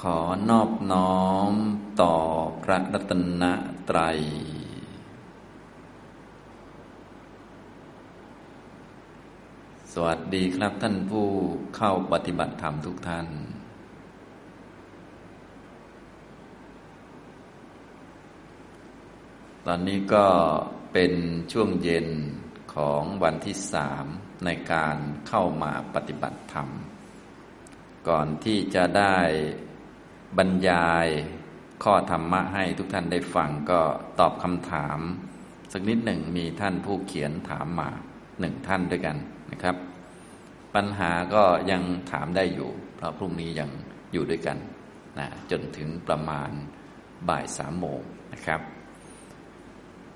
ขอนอบน้อมต่อพระรัตนตรัยสวัสดีครับท่านผู้เข้าปฏิบัติธรรมทุกท่านตอนนี้ก็เป็นช่วงเย็นของวันที่3ในการเข้ามาปฏิบัติธรรมก่อนที่จะได้บรรยายข้อธรรมะให้ทุกท่านได้ฟังก็ตอบคำถามสักนิดหนึ่งมีท่านผู้เขียนถามมา1ท่านด้วยกันนะครับปัญหาก็ยังถามได้อยู่เพราะพรุ่งนี้ยังอยู่ด้วยกันนะจนถึงประมาณบ่าย3 โมงนะครับ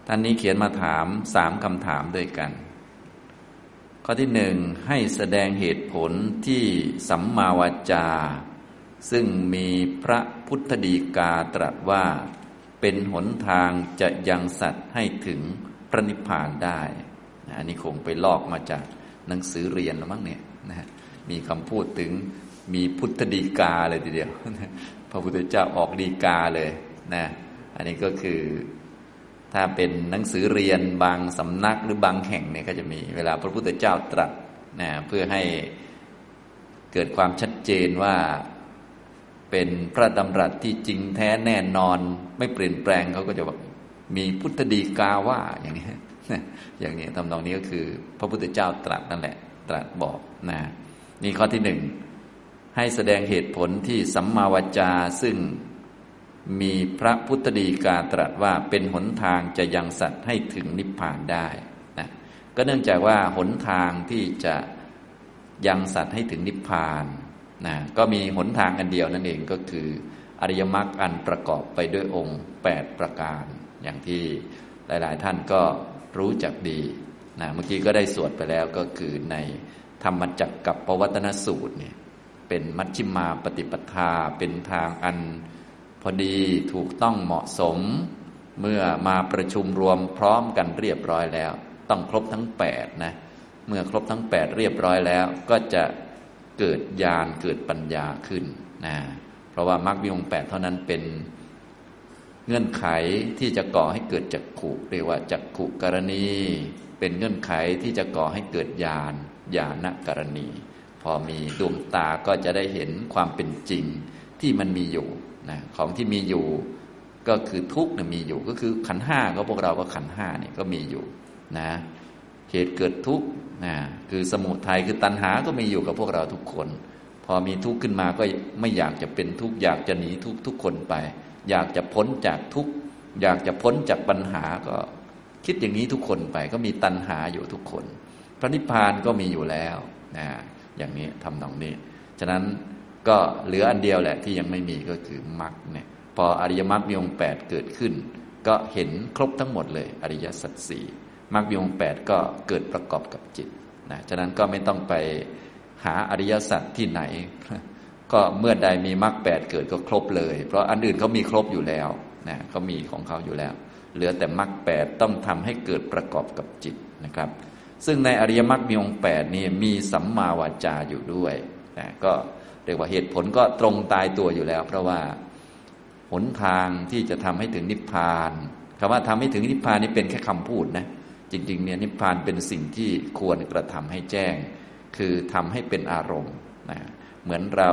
ท่านนี้เขียนมาถาม3คำถามด้วยกันข้อที่1ให้แสดงเหตุผลที่สัมมาวาจาซึ่งมีพระพุทธฎีกาตรัสว่าเป็นหนทางจะยังสัตว์ให้ถึงพระนิพพานได้อันนี้คงไปลอกมาจากหนังสือเรียนแล้วมั้งเนี่ยนะมีคำพูดถึงมีพุทธฎีกาเลยทีเดียวพระพุทธเจ้าออกฎีกาเลยนะอันนี้ก็คือถ้าเป็นหนังสือเรียนบางสำนักหรือบางแห่งเนี่ยก็จะมีเวลาพระพุทธเจ้าตรัสนะเพื่อให้เกิดความชัดเจนว่าเป็นพระดำรัสที่จริงแท้แน่นอนไม่เปลี่ยนแปลงเขาก็จะบอกมีพุทธฎีกาว่าอย่างนี้ทำนองนี้ก็คือพระพุทธเจ้าตรัสนั่นแหละตรัสบอกนะนี่ข้อที่1ให้แสดงเหตุผลที่สัมมาวาจาซึ่งมีพระพุทธฎีกาตรัสว่าเป็นหนทางจะยังสัตว์ให้ถึงนิพพานได้นะก็เนื่องจากว่าหนทางที่จะยังสัตว์ให้ถึงนิพพานนะก็มีหนทางอันเดียวนั่นเองก็คืออริยมรรคอันประกอบไปด้วยองค์8ประการอย่างที่หลายๆท่านก็รู้จักดีนะเมื่อกี้ก็ได้สวดไปแล้วก็คือในธรรมจักรกับปวัตตนสูตรเนี่ยเป็นมัชฌิมาปฏิปทาเป็นทางอันพอดีถูกต้องเหมาะสมเมื่อมาประชุมรวมพร้อมกันเรียบร้อยแล้วต้องครบทั้ง8นะเมื่อครบทั้ง8เรียบร้อยแล้วก็จะเกิดญาณเกิดปัญญาขึ้นนะเพราะว่ามรรคมีองค์8เท่านั้นเป็นเงื่อนไขที่จะก่อให้เกิดจักขุเรียกว่าจักขุกรณีเป็นเงื่อนไขที่จะก่อให้เกิดญาณญาณกรณีพอมีดวงตาก็จะได้เห็นความเป็นจริงที่มันมีอยู่นะของที่มีอยู่ก็คือทุกข์เนี่ยมีอยู่ก็คือขันธ์ 5ก็พวกเราก็ขันธ์ 5เนี่ยก็มีอยู่นะเหตุเกิดทุกข์นะคือสมุทัยคือตัณหาก็มีอยู่กับพวกเราทุกคนพอมีทุกข์ขึ้นมาก็ไม่อยากจะเป็นทุกข์อยากจะหนีทุกข์ทุกคนไปอยากจะพ้นจากทุกข์อยากจะพ้นจากปัญหาก็คิดอย่างนี้ทุกคนไปก็มีตัณหาอยู่ทุกคนพระนิพพานก็มีอยู่แล้วนะอย่างนี้ทำนองนี้ฉะนั้นก็เหลืออันเดียวแหละที่ยังไม่มีก็คือมรรคเนี่ยพออริยมรรคมีองค์8เกิดขึ้นก็เห็นครบทั้งหมดเลยอริยสัจ4มรรคมีองค์8ก็เกิดประกอบกับจิตนะฉะนั้นก็ไม่ต้องไปหาอริยสัจที่ไหนก็เมื่อใดมีมรรค8เกิดก็ครบเลยเพราะอันอื่นเขามีครบอยู่แล้วนะเขามีของเขาอยู่แล้วเหลือแต่มรรค8ต้องทำให้เกิดประกอบกับจิตนะครับซึ่งในอริยมรรคมีองค์8นี่มีสัมมาวาจาอยู่ด้วยนะก็เรียกว่าเหตุผลก็ตรงตายตัวอยู่แล้วเพราะว่าหนทางที่จะทำให้ถึงนิพพานคำว่าทำให้ถึงนิพพานนี่เป็นแค่คำพูดนะจริงๆเนี่ยนิพพานเป็นสิ่งที่ควรกระทำให้แจ้งคือทำให้เป็นอารมณ์นะเหมือนเรา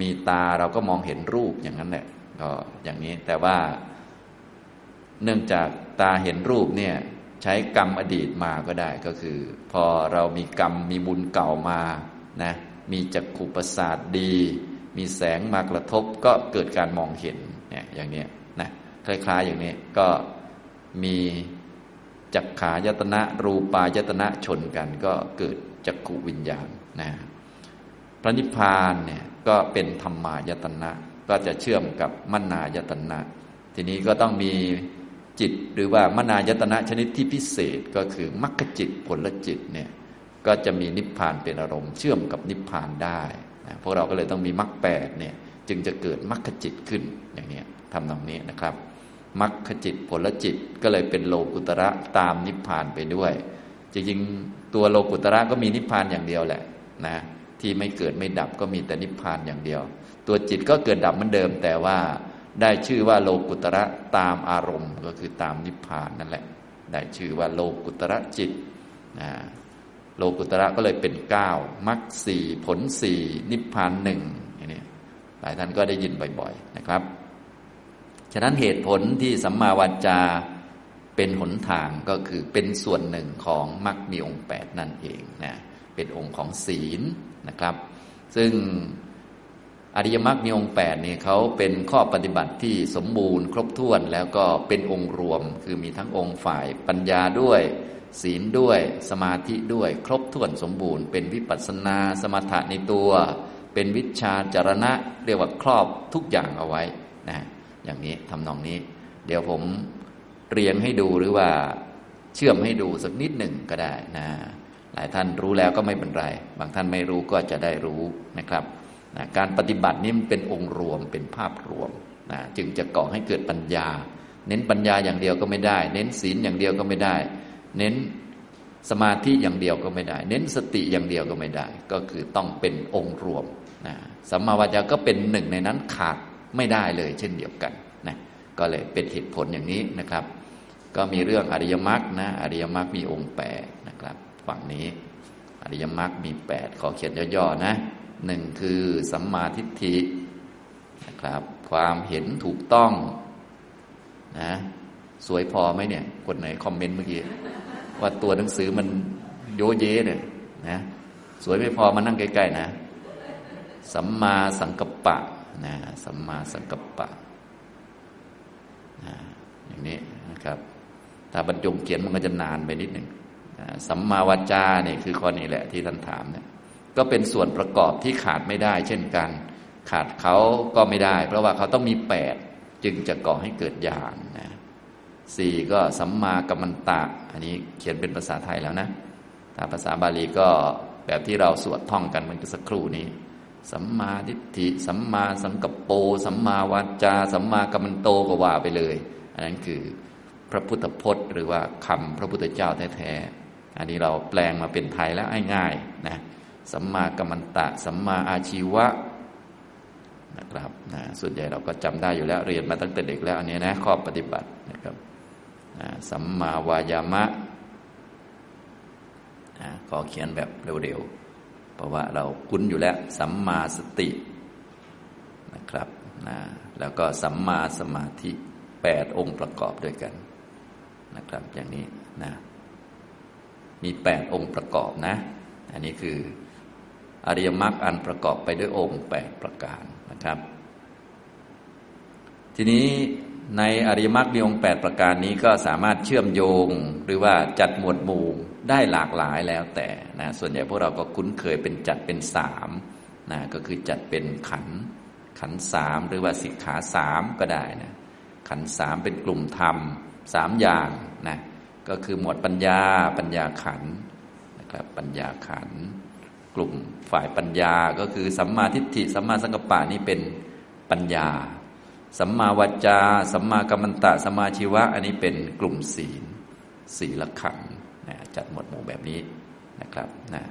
มีตาเราก็มองเห็นรูปอย่างนั้นแหละก็อย่างนี้แต่ว่าเนื่องจากตาเห็นรูปเนี่ยใช้กรรมอดีตมาก็ได้ก็คือพอเรามีกรรมมีบุญเก่ามานะมีจักขุประสาทดีมีแสงมากระทบก็เกิดการมองเห็นเนี่ยอย่างนี้นะคล้ายๆอย่างนี้ก็มีจักขายตนะรูปายตนะชนกันก็เกิดจักขุวิญญาณนะพระนิพพานเนี่ยก็เป็นธรรมายตนะก็จะเชื่อมกับมนายตนะทีนี้ก็ต้องมีจิตหรือว่ามนายตนะชนิดที่พิเศษก็คือมรรคจิตผลจิตเนี่ยก็จะมีนิพพานเป็นอารมณ์เชื่อมกับนิพพานได้นะพวกเราก็เลยต้องมีมรรค8เนี่ยจึงจะเกิดมรรคจิตขึ้นอย่างนี้ทำตรงนี้นะครับมรรคจิตผลจิตก็เลยเป็นโลกุตระตามนิพพานไปด้วยจริงๆตัวโลกุตระก็มีนิพพานอย่างเดียวแหละนะ ที่ไม่เกิดไม่ดับก็มีแต่นิพพานอย่างเดียวตัวจิตก็เกิดดับเหมือนเดิมแต่ว่าได้ชื่อว่าโลกุตระตามอารมณ์ก็คือตามนิพพานนั่นแหละได้ชื่อว่าโลกุตระจิตโลกุตระก็เลยเป็น9มรรค4ผล4นิพพาน1อย่างนี้หลายท่านก็ได้ยินบ่อยๆนะครับฉะนั้นเหตุผลที่สัมมาวาจาเป็นหนทางก็คือเป็นส่วนหนึ่งของมรรคมีองค์8นั่นเองนะเป็นองค์ของศีลนะครับซึ่งอริยมรรคมีองค์8เนี่ยเขาเป็นข้อปฏิบัติที่สมบูรณ์ครบถ้วนแล้วก็เป็นองค์รวมคือมีทั้งองค์ฝ่ายปัญญาด้วยศีลด้วยสมาธิด้วยครบถ้วนสมบูรณ์เป็นวิปัสสนาสมถะในตัวเป็นวิชชาจารณะเรียกว่าครอบทุกอย่างเอาไว้นะอย่างนี้ทำนองนี้เดี๋ยวผมเรียงให้ดูหรือว่าเชื่อมให้ดูสักนิดหนึ่งก็ได้นะหลายท่านรู้แล้วก็ไม่เป็นไรบางท่านไม่รู้ก็จะได้รู้นะครับนะการปฏิบัตินี่มันเป็นองค์รวมเป็นภาพรวมนะจึงจะก่อให้เกิดปัญญาเน้นปัญญาอย่างเดียวก็ไม่ได้เน้นศีลอย่างเดียวก็ไม่ได้เน้นสมาธิอย่างเดียวก็ไม่ได้เน้นสติอย่างเดียวก็ไม่ได้ก็คือต้องเป็นองค์รวมนะสัมมาวาจาก็เป็นหนึ่งในนั้นขาดไม่ได้เลยเช่นเดียวกันนะก็เลยเป็นเหตุผลอย่างนี้นะครับก็มีเรื่องอริยมรรคนะอริยมรรคมีองค์8นะครับฝั่งนี้อริยมรรคมี8ขอเขียนย่อๆนะ1คือสัมมาทิฏฐินะครับความเห็นถูกต้องนะสวยพอไหมเนี่ยคนไหนคอมเมนต์เมื่อกี้ว่าตัวหนังสือมันโยเยเนี่ยนะสวยไม่พอมานั่งใกล้ๆนะสัมมาสังกัปปะนะสัมมาสังกัปปะนะอย่างนี้นะครับถ้าบรรจงเขียนมันก็จะนานไปนิดหนึ่งสัมมาวาจาเนี่ยคือข้อนี้แหละที่ท่านถามเนี่ยก็เป็นส่วนประกอบที่ขาดไม่ได้เช่นกันขาดเขาก็ไม่ได้เพราะว่าเขาต้องมี8จึงจะก่อให้เกิดญาณนะสี่ก็สัมมากัมมันตะอันนี้เขียนเป็นภาษาไทยแล้วนะถ้าภาษาบาลีก็แบบที่เราสวดท่องกันมันก็สักครู่นี้สัมมาทิฏฐิสัมมาสังกัปโปสัมมาวาจาสัมมากัมมันโตก็ว่าไปเลยอันนั้นคือพระพุทธพจน์หรือว่าคำพระพุทธเจ้าแท้ๆอันนี้เราแปลงมาเป็นไทยแล้วง่ายๆนะสัมมากัมมันตะสัมมาอาชีวะนะครับนะส่วนใหญ่เราก็จำได้อยู่แล้วเรียนมาตั้งแต่เด็กแล้วอันนี้นะข้อปฏิบัตินะครับสัมมาวายามะขอเขียนแบบเร็วๆเพราะว่าเราคุ้นอยู่แล้วสัมมาสตินะครับแล้วก็สัมมาสมาธิ8องค์ประกอบด้วยกันนะครับอย่างนี้นะมี8องค์ประกอบนะอันนี้คืออริยมรรคอันประกอบไปด้วยองค์8ประการนะครับทีนี้ในอริยมรรคมีองค์8ประการนี้ก็สามารถเชื่อมโยงหรือว่าจัดหมวดหมู่ได้หลากหลายแล้วแต่นะส่วนใหญ่พวกเราก็คุ้นเคยเป็นจัดเป็น3นะก็คือจัดเป็นขันธ์3หรือว่าสิกขา3ก็ได้นะขันธ์3เป็นกลุ่มธรรม3อย่างนะก็คือหมวดปัญญาขันธ์นะครับปัญญาขันธ์กลุ่มฝ่ายปัญญาก็คือสัมมาทิฏฐิสัมมาสังกัปปะนี่เป็นปัญญาสัมมาวาจาสัมมากัมมันตะสัมมาชีวะอันนี้เป็นกลุ่มศีลศีลขันธ์นะจัดหมวดหมู่แบบนี้นะครับนะ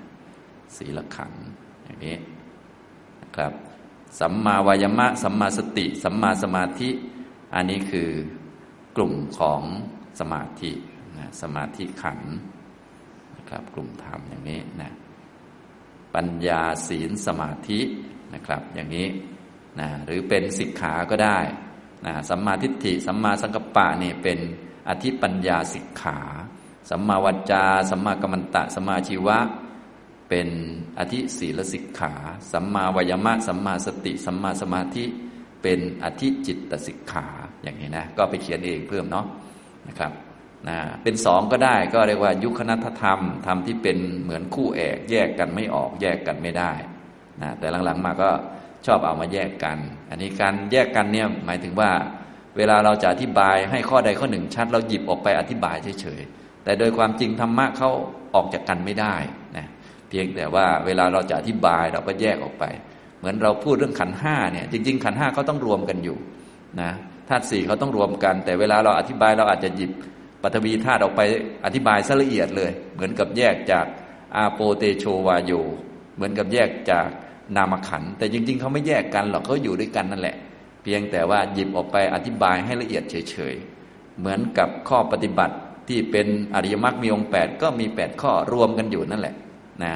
ศีลขันธ์อย่างนี้นะครับสัมมาวายามะสัมมาสติสัมมาสมาธิอันนี้คือกลุ่มของสมาธินะสมาธิขันธ์นะครับกลุ่มธรรมอย่างนี้นะปัญญาศีลสมาธินะครับอย่างนี้นะหรือเป็นสิกขาก็ได้นะสัมมาทิฏฐิสัมมาสังกัปปะนี่เป็นอธิปัญญาสิกขาสัมมาวาจาสัมมากัมมันตะสัมมาชีวะเป็นอธิศีลสิกขาสัมมาวายามะสัมมาสติสัมมาสมาธิเป็นอธิจิตตสิกขาอย่างนี้นะก็ไปเขียนเองเพิ่มเนาะนะครับนะเป็นสองก็ได้ก็เรียกว่ายุคนัตถธรรมธรรมที่เป็นเหมือนคู่แอกแยกกันไม่ออกแยกกันไม่ได้นะแต่หลังๆมาก็ชอบเอามาแยกกันอันนี้การแยกกันเนี่ยหมายถึงว่าเวลาเราจะอธิบายให้ข้อใดข้อหนึ่งชัดเราหยิบออกไปอธิบายเฉยๆแต่โดยความจริงธรรมะเขาออกจากกันไม่ได้นะเพียงแต่ว่าเวลาเราจะอธิบายเราก็แยกออกไปเหมือนเราพูดเรื่องขันธ์5เนี่ยจริงๆขันธ์5เขาต้องรวมกันอยู่นะธาตุ4เขาต้องรวมกันแต่เวลาเราอธิบายเราอาจจะหยิบปฐวีธาตุออกไปอธิบายละเอียดเลยเหมือนกับแยกจากอาโปเตโชวาโย เหมือนกับแยกจากนามขันธ์แต่จริงๆเขาไม่แยกกันหรอกเขาอยู่ด้วยกันนั่นแหละเพียงแต่ว่าหยิบออกไปอธิบายให้ละเอียดเฉยๆเหมือนกับข้อปฏิบัติที่เป็นอริยมรรคมีองค์8ก็มี8ข้อรวมกันอยู่นั่นแหละนะ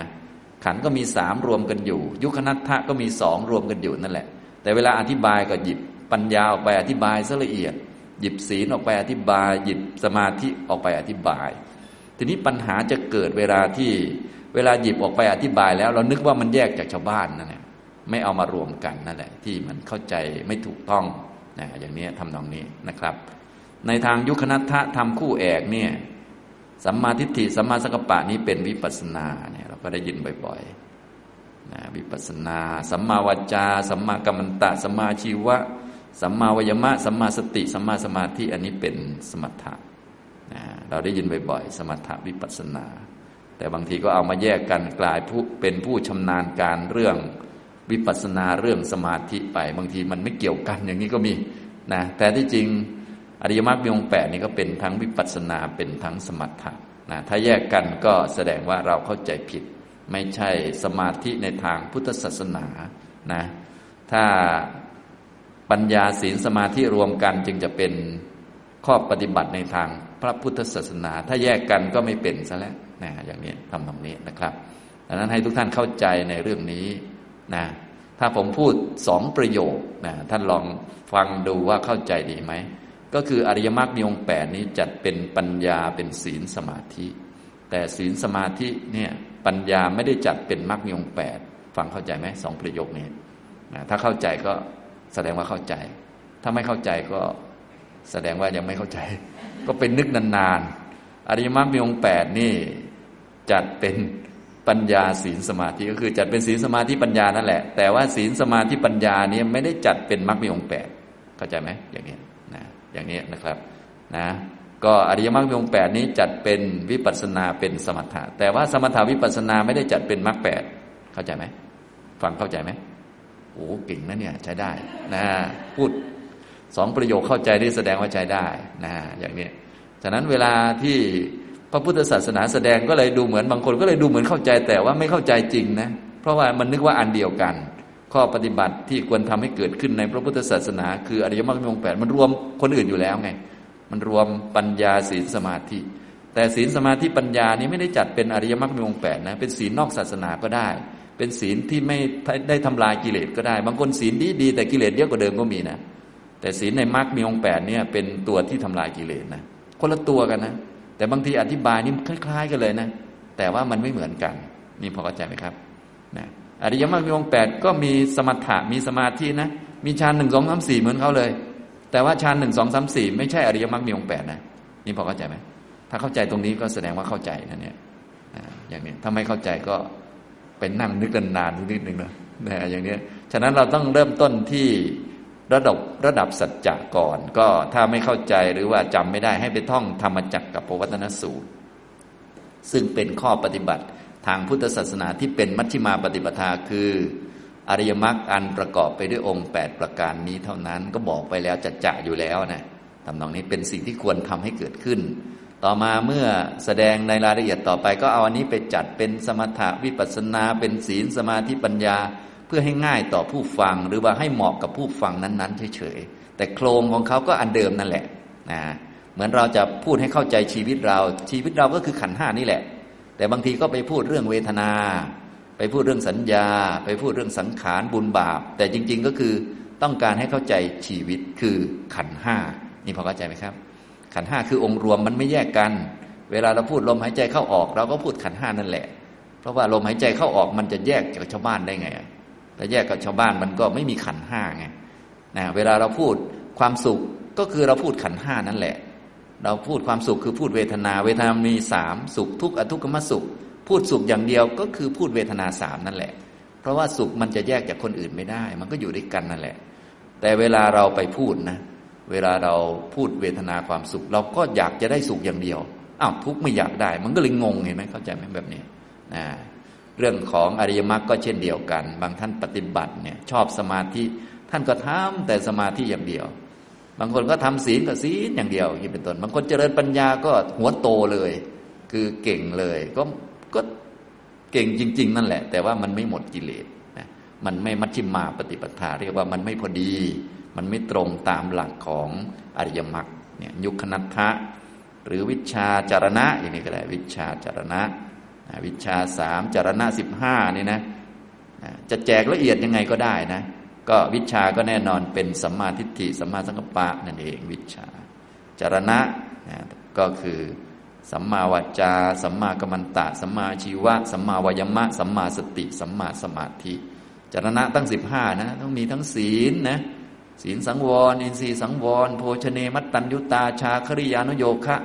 ขันธ์ก็มี3รวมกันอยู่ยุคนัตถะก็มี2รวมกันอยู่นั่นแหละแต่เวลาอธิบายก็หยิบปัญญาออกไปอธิบายซะละเอียดหยิบศีลออกไปอธิบายหยิบสมาธิออกไปอธิบายทีนี้ปัญหาจะเกิดเวลาหยิบออกไปอธิบายแล้วเรานึกว่ามันแยกจากชาวบ้านนั่นแหละไม่เอามารวมกันนั่นแหละที่มันเข้าใจไม่ถูกต้องนะอย่างนี้ทำนองนี้นะครับในทางยุคนัตถะธรรมคู่เอกเนี่ยสัมมาทิฏฐิสัมมาสังกัปปะนี้เป็นวิปัสสนาเนี่ยเราก็ได้ยินบ่อยๆนะวิปัสสนาสัมมาวาจาสัมมากัมมันตะสัมมาชีวะสัมมาวยามะสัมมาสติสัมมาสมาธิอันนี้เป็นสมถะนะเราได้ยินบ่อยๆสมถะวิปัสสนาแต่บางทีก็เอามาแยกกันกลายเป็นผู้ชำนาญการเรื่องวิปัสสนาเรื่องสมาธิไปบางทีมันไม่เกี่ยวกันอย่างนี้ก็มีนะแต่ที่จริงอริยมรรคมีองค์8นี่ก็เป็นทั้งวิปัสสนาเป็นทั้งสมถะนะถ้าแยกกันก็แสดงว่าเราเข้าใจผิดไม่ใช่สมาธิในทางพุทธศาสนานะถ้าปัญญาศีลสมาธิรวมกันจึงจะเป็นข้อปฏิบัติในทางพระพุทธศาสนาถ้าแยกกันก็ไม่เป็นซะแล้วนะอย่างนี้ทำตรงนี้นะครับดังนั้นให้ทุกท่านเข้าใจในเรื่องนี้นะถ้าผมพูด2ประโยคนะท่านลองฟังดูว่าเข้าใจดีไหมก็คืออริยมรรคมีองค์8นี้จัดเป็นปัญญาเป็นศีลสมาธิแต่ศีลสมาธิเนี่ยปัญญาไม่ได้จัดเป็นมรรคมีองค์8ฟังเข้าใจไหม2ประโยคนี้นะถ้าเข้าใจก็แสดงว่าเข้าใจถ้าไม่เข้าใจก็แสดงว่ายังไม่เข้าใจก็เป็นนึกนานๆอริยมรรคมีองค์8นี่จัดเป็นปัญญาศีลสมาธิก็คือจัดเป็นศีลสมาธิปัญญานั่นแหละแต่ว่าศีลสมาธิปัญญาเนี่ยไม่ได้จัดเป็นมรรคมีองค์8เข้าใจไหมอย่างนี้นะอย่างนี้นะครับนะก็อริยมรรคมีองค์8นี้จัดเป็นวิปัสสนาเป็นสมถะแต่ว่าสมถะวิปัสสนาไม่ได้จัดเป็นมรรค8เข้าใจไหมฟังเข้าใจไหมโอ้เก่งนะเนี่ยใช้ได้นะพูด2ประโยคเข้าใจนี่แสดงว่าใช้ได้นะอย่างนี้ฉะนั้นเวลาที่พระพุทธศาสนาแสดงก็เลยดูเหมือนบางคนก็เลยดูเหมือนเข้าใจแต่ว่าไม่เข้าใจจริงนะเพราะว่ามันนึกว่าอันเดียวกันข้อปฏิบัติที่ควรทำให้เกิดขึ้นในพระพุทธศาสนาคืออริยมรรคมีองค์8มันรวมคนอื่นอยู่แล้วไงมันรวมปัญญาศีลสมาธิแต่ศีลสมาธิปัญญานี้ไม่ได้จัดเป็นอริยมรรคมีองค์8นะเป็นศีลนอกศาสนาก็ได้เป็นศีลที่ไม่ได้ทำลายกิเลสก็ได้บางคนศีลดีแต่กิเลสเยอะกว่าเดิมก็มีนะแต่ศีลในมรรคมีองค์8เนี่ยเป็นตัวที่ทำลายกิเลสนะคนละตัวกันนะแต่บางทีอธิบายนี่คล้ายๆกันเลยนะแต่ว่ามันไม่เหมือนกันนี่พอเข้าใจไหมครับนะอริยมรรคมีองค์8ก็มีสมถะมีสมาธินะมีฌาน1 2 3 4เหมือนเขาเลยแต่ว่าฌาน1 2 3 4ไม่ใช่อริยมรรคมีองค์8นะนี่พอเข้าใจไหมถ้าเข้าใจตรงนี้ก็แสดงว่าเข้าใจนะเนี่ยอย่างนี้ถ้าไม่เข้าใจก็ไปนั่งนึกนานนิดนึงนะอย่างนี้ฉะนั้นเราต้องเริ่มต้นที่ระดับสัจจะก่อนก็ถ้าไม่เข้าใจหรือว่าจำไม่ได้ให้ไปท่องธรรมจักรกับปวัตนสูตรซึ่งเป็นข้อปฏิบัติทางพุทธศาสนาที่เป็นมัชฌิมาปฏิปทาคืออริยมรรคอันประกอบไปด้วยองค์8ประการนี้เท่านั้นก็บอกไปแล้วจัดจะอยู่แล้วนะทำนองนี้เป็นสิ่งที่ควรทำให้เกิดขึ้นต่อมาเมื่อแสดงในรายละเอียดต่อไปก็เอาอันนี้ไปจัดเป็นสมถะวิปัสสนาเป็นศีลสมาธิปัญญาเพื่อให้ง่ายต่อผู้ฟังหรือว่าให้เหมาะกับผู้ฟังนั้นๆเฉยๆแต่โครงของเขาก็อันเดิมนั่นแหละนะเหมือนเราจะพูดให้เข้าใจชีวิตเราก็คือขันธ์5นี่แหละแต่บางทีก็ไปพูดเรื่องเวทนาไปพูดเรื่องสัญญาไปพูดเรื่องสังขารบุญบาปแต่จริงๆก็คือต้องการให้เข้าใจชีวิตคือขันธ์5นี่พอเข้าใจไหมครับขันธ์5คือองค์รวมมันไม่แยกกันเวลาเราพูดลมหายใจเข้าออกเราก็พูดขันธ์5นั่นแหละเพราะว่าลมหายใจเข้าออกมันจะแยกจากชาวบ้านได้ไงแต่แยกกับชาวบ้านมันก็ไม่มีขันธ์5ไงนะเวลาเราพูดความสุขก็คือเราพูดขันธ์5นั่นแหละเราพูดความสุขคือพูดเวทนามี3สุขทุกข์อทุกขมสุขพูดสุขอย่างเดียวก็คือพูดเวทนา3นั่นแหละเพราะว่าสุขมันจะแยกจากคนอื่นไม่ได้มันก็อยู่ด้วยกันนั่นแหละแต่เวลาเราไปพูดนะเวลาเราพูดเวทนาความสุขเราก็อยากจะได้สุขอย่างเดียวอ้าวทุกข์ไม่อยากได้มันก็เลยงงเห็นไหมเข้าใจไหมแบบนี้นะเรื่องของอริยมรรคก็เช่นเดียวกันบางท่านปฏิบัติเนี่ยชอบสมาธิท่านก็ทำแต่สมาธิอย่างเดียวบางคนก็ทำศีลก็ศีลอย่างเดียวนี่เป็นต้นบางคนเจริญปัญญาก็หัวโตเลยคือเก่งเลยก็ เก่งจริงๆนั่นแหละแต่ว่ามันไม่หมดกิเลสนะมันไม่มัชฌิมาปฏิปทาเรียกว่ามันไม่พอดีมันไม่ตรงตามหลักของอริยมรรคเนี่ยยุคคณัฏฐะหรือวิชชาจารณะอย่างนี้ก็ได้วิชชาจารณะวิชชา3จารณะ15นี่นะจะแจกละเอียดยังไงก็ได้นะก็วิชชาก็แน่นอนเป็นสัมมาทิฏฐิสัมมาสังกัปปะนั่นเองวิชชาจารณะก็คือสัมมาวาจาสัมมากัมมันตะสัมมาชีวะสัมมาวายามะสัมมาสติสัมมาสมาธิจารณะตั้ง15นะต้องมีทั้งศีลนะศีลสังวรอินทรีย์สังวรโภชเนมัตตัญญุตาชาคริยานุโยคะ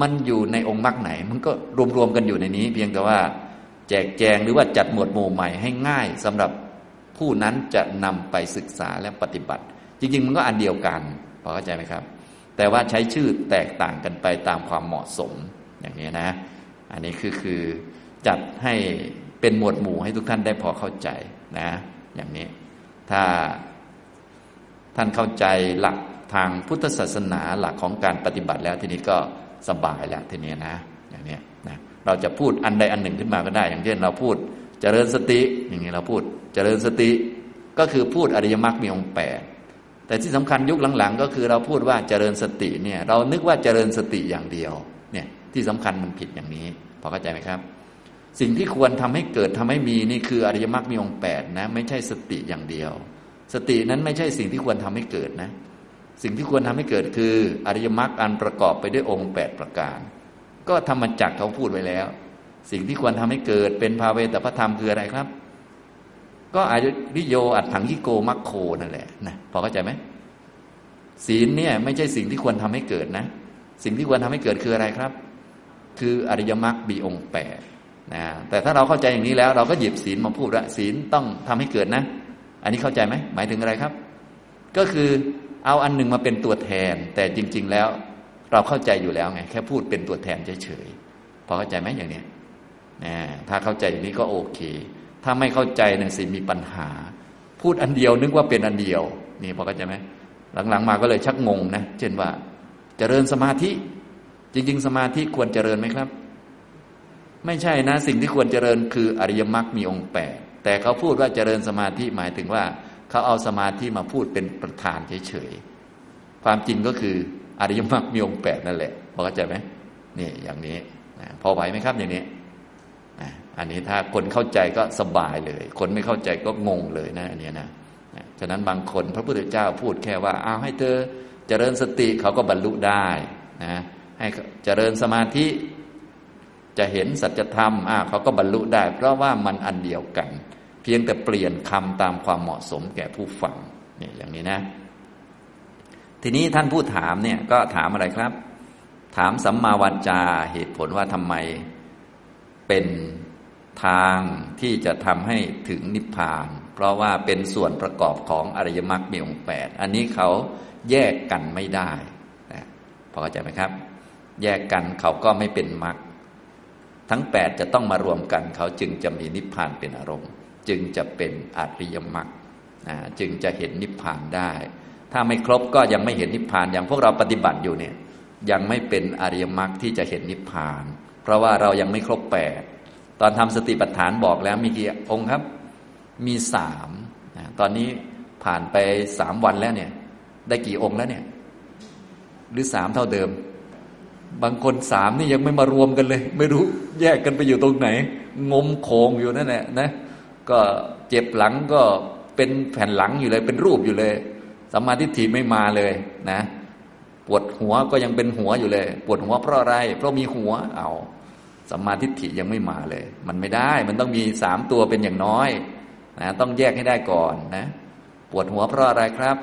มันอยู่ในองค์มรรคไหนมันก็รวมๆกันอยู่ในนี้เพียงแต่ว่าแจกแจงหรือว่าจัดหมวดหมู่ใหม่ให้ง่ายสำหรับผู้นั้นจะนำไปศึกษาและปฏิบัติจริงๆมันก็อันเดียวกันพอเข้าใจไหมครับแต่ว่าใช้ชื่อแตกต่างกันไปตามความเหมาะสมอย่างนี้นะอันนี้คือจัดให้เป็นหมวดหมู่ให้ทุกท่านได้พอเข้าใจนะอย่างนี้ถ้าท่านเข้าใจหลักทางพุทธศาสนาหลักของการปฏิบัติแล้วทีนี้ก็สบายแล้วทีนี้นะอย่างนี้นะเราจะพูดอันใดอันหนึ่งขึ้นมาก็ได้อย่างเช่นเราพูดเจริญสติอย่างนี้เราพูดเจริญสติก็คือพูดอริยมรรคมีองค์8แต่ที่สำคัญยุคหลังๆก็คือเราพูดว่าเจริญสติเนี่ยเรานึกว่าเจริญสติอย่างเดียวเนี่ยที่สำคัญมันผิดอย่างนี้พอเข้าใจไหมครับสิ่งที่ควรทำให้เกิดทำให้มีนี่คืออริยมรรคมีองค์8นะไม่ใช่สติอย่างเดียวสตินั้นไม่ใช่สิ่งที่ควรทำให้เกิดนะสิ่งที่ควรทำให้เกิดคืออริยมรรคอันประกอบไปด้วยองค์8ประการก็ธรรมจักรเขาพูดไว้แล้วสิ่งที่ควรทำให้เกิดเป็นภาเวตพระธรรมคืออะไรครับก็อายุริโยอัตถังคิโกมัคโคนั่นแหละนะพอเข้าใจไหมศีลเนี่ยไม่ใช่สิ่งที่ควรทำให้เกิดนะสิ่งที่ควรทำให้เกิดคืออะไรครับคืออริยมรรคมีองค์8นะแต่ถ้าเราเข้าใจอย่างนี้แล้วเราก็หยิบศีลมาพูดละศีลต้องทำให้เกิดนะอันนี้เข้าใจไหมหมายถึงอะไรครับก็คือเอาอันหนึ่งมาเป็นตัวแทนแต่จริงๆแล้วเราเข้าใจอยู่แล้วไงแค่พูดเป็นตัวแทนเฉยๆพอเข้าใจไหมอย่างนี้นะถ้าเข้าใจอย่างนี้ก็โอเคถ้าไม่เข้าใจเนี่ยสิมีปัญหาพูดอันเดียวนึกว่าเป็นอันเดียวนี่พอเข้าใจไหมหลังๆมาก็เลยชักงงนะเช่นว่าเจริญสมาธิจริงๆสมาธิควรเจริญไหมครับไม่ใช่นะสิ่งที่ควรเจริญคืออริยมรรคมีองค์8แต่เขาพูดว่าเจริญสมาธิหมายถึงว่าเขาเอาสมาธิมาพูดเป็นประธานเฉยๆความจริงก็คืออริยมรรคมีองค์8นั่นแหละพอเข้าใจไหมนี่อย่างนี้พอไหวไหมครับอย่างนี้อันนี้ถ้าคนเข้าใจก็สบายเลยคนไม่เข้าใจก็งงเลยนะอันนี้นะฉะนั้นบางคนพระพุทธเจ้าพูดแค่ว่าเอาให้เธอเจริญสติเขาก็บรรลุได้นะให้เจริญสมาธิจะเห็นสัจธรรมเขาก็บรรลุได้เพราะว่ามันอันเดียวกันเพียงแต่เปลี่ยนคำตามความเหมาะสมแก่ผู้ฟังนี่อย่างนี้นะทีนี้ท่านผู้ถามเนี่ยก็ถามอะไรครับถามสัมมาวาจาเหตุผลว่าทำไมเป็นทางที่จะทำให้ถึงนิพพานเพราะว่าเป็นส่วนประกอบของอริยมรรคมีองค์8อันนี้เขาแยกกันไม่ได้นะพอเข้าใจไหมครับแยกกันเขาก็ไม่เป็นมรรคทั้ง8จะต้องมารวมกันเขาจึงจะมีนิพพานเป็นอารมณ์จึงจะเป็นอริยมรรคจึงจะเห็นนิพพานได้ถ้าไม่ครบก็ยังไม่เห็นนิพพานอย่างพวกเราปฏิบัติอยู่เนี่ยยังไม่เป็นอริยมรรคที่จะเห็นนิพพานเพราะว่าเรายังไม่ครบ8ตอนทำสติปัฏฐานบอกแล้วมีกี่องค์ครับมี3ตอนนี้ผ่านไป3 วันแล้วเนี่ยได้กี่องค์แล้วเนี่ยหรือ3เท่าเดิมบางคน3นี่ยังไม่มารวมกันเลยไม่รู้แยกกันไปอยู่ตรงไหนงมโขงอยู่นั่นแหละนะก็เจ็บหลังก็เป็นแผ่นหลังอยู่เลยเป็นรูปอยู่เลยสัมมาทิฏฐิไม่มาเลยนะปวดหัวก็ยังเป็นหัวอยู่เลยปวดหัวเพราะอะไรเพราะมีหัวเอาสัมมาทิฏฐิยังไม่มาเลยมันไม่ได้มันต้องมี3 ตัวเป็นอย่างน้อยนะต้องแยกให้ได้ก่อนนะปวดหัวเพราะอะไรครับ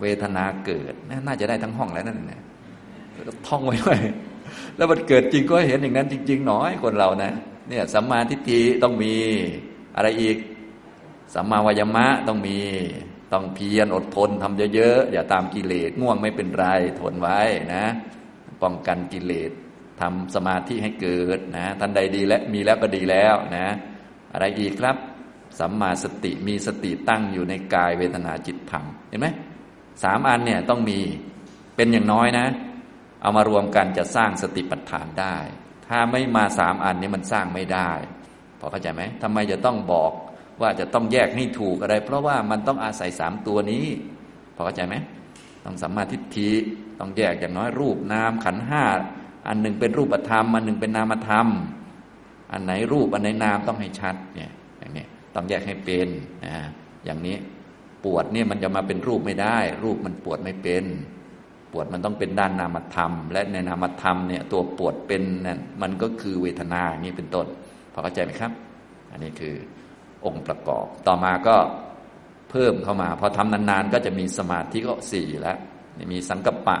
เวทนาเกิดน่าจะได้ทั้งห้องแล้วนั่นนะท่องไว้ด้วยแล้วมันเกิดจริงก็เห็นอย่างนั้นจริงๆน้อยคนเรานะเนี่ยสัมมาทิฏฐิต้องมีอะไรอีกสัมมาวายามะต้องมีต้องเพียรอดทนทำเยอะๆอย่าตามกิเลสง่วงไม่เป็นไรทนไว้นะป้องกันกิเลสทำสมาธิให้เกิดนะท่านใดดีและมีแล้วก็ดีแล้วนะอะไรอีกครับสัมมาสติมีสติตั้งอยู่ในกายเวทนาจิตธรรมเห็นไหม3 อันเนี่ยต้องมีเป็นอย่างน้อยนะเอามารวมกันจะสร้างสติปัฏฐานได้ถ้าไม่มา3 อันนี้มันสร้างไม่ได้ พอเข้าใจไหมทำไมจะต้องบอกว่าจะต้องแยกให้ถูกอะไรเพราะว่ามันต้องอาศัยสามตัวนี้พอเข้าใจไหมต้องสัมมาทิฏฐิต้องแยกอย่างน้อยรูปนามขันธ์ห้าอันหนึ่งเป็นรูปธรรมอันหนึ่งเป็นนามธรรมอันไหนรูปอันไหนนามต้องให้ชัดเนี่ยอย่างนี้ต้องแยกให้เป็นอย่างนี้ปวดเนี่ยมันจะมาเป็นรูปไม่ได้รูปมันปวดไม่เป็นปวดมันต้องเป็นด้านนามธรรมและในนามธรรมเนี่ยตัวปวดเป็นเนี่ยมันก็คือเวทนาอย่างนี้เป็นต้นพอเข้าใจไหมครับอันนี้คือองค์ประกอบต่อมาก็เพิ่มเข้ามาพอทำนานๆก็จะมีสมาธิก็สี่แล้วมีสังกัปปะ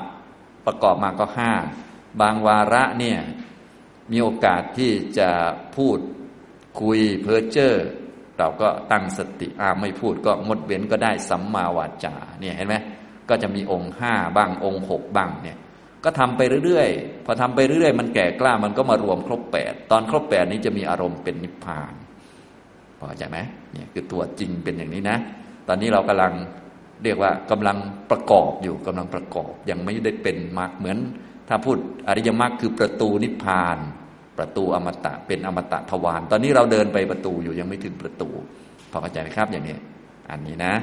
ประกอบมาก็ห้าบางวาระเนี่ยมีโอกาสที่จะพูดคุยเพ้อเจ้อเราก็ตั้งสติไม่พูดก็งดเว้นก็ได้สัมมาวาจาเนี่ยเห็นไหมก็จะมีองค์ห้าบ้างองค์หกบ้างเนี่ยก็ทำไปเรื่อยๆพอทำไปเรื่อยๆมันแก่กล้ามันก็มารวมครบแปดตอนครบแปดนี้จะมีอารมณ์เป็นนิพพานพอเข้าใจไหมเนี่ยคือตัวจริงเป็นอย่างนี้นะตอนนี้เรากำลังเรียกว่ากำลังประกอบอยู่กำลังประกอบยังไม่ได้เป็นมรรคเหมือนถ้าพูดอริยมรรคคือประตูนิพพานประตูอมตะเป็นอมตะทวารตอนนี้เราเดินไปประตูอยู่ยังไม่ถึงประตูพอเข้าใจไหมครับอย่างนี้อันนี้นะ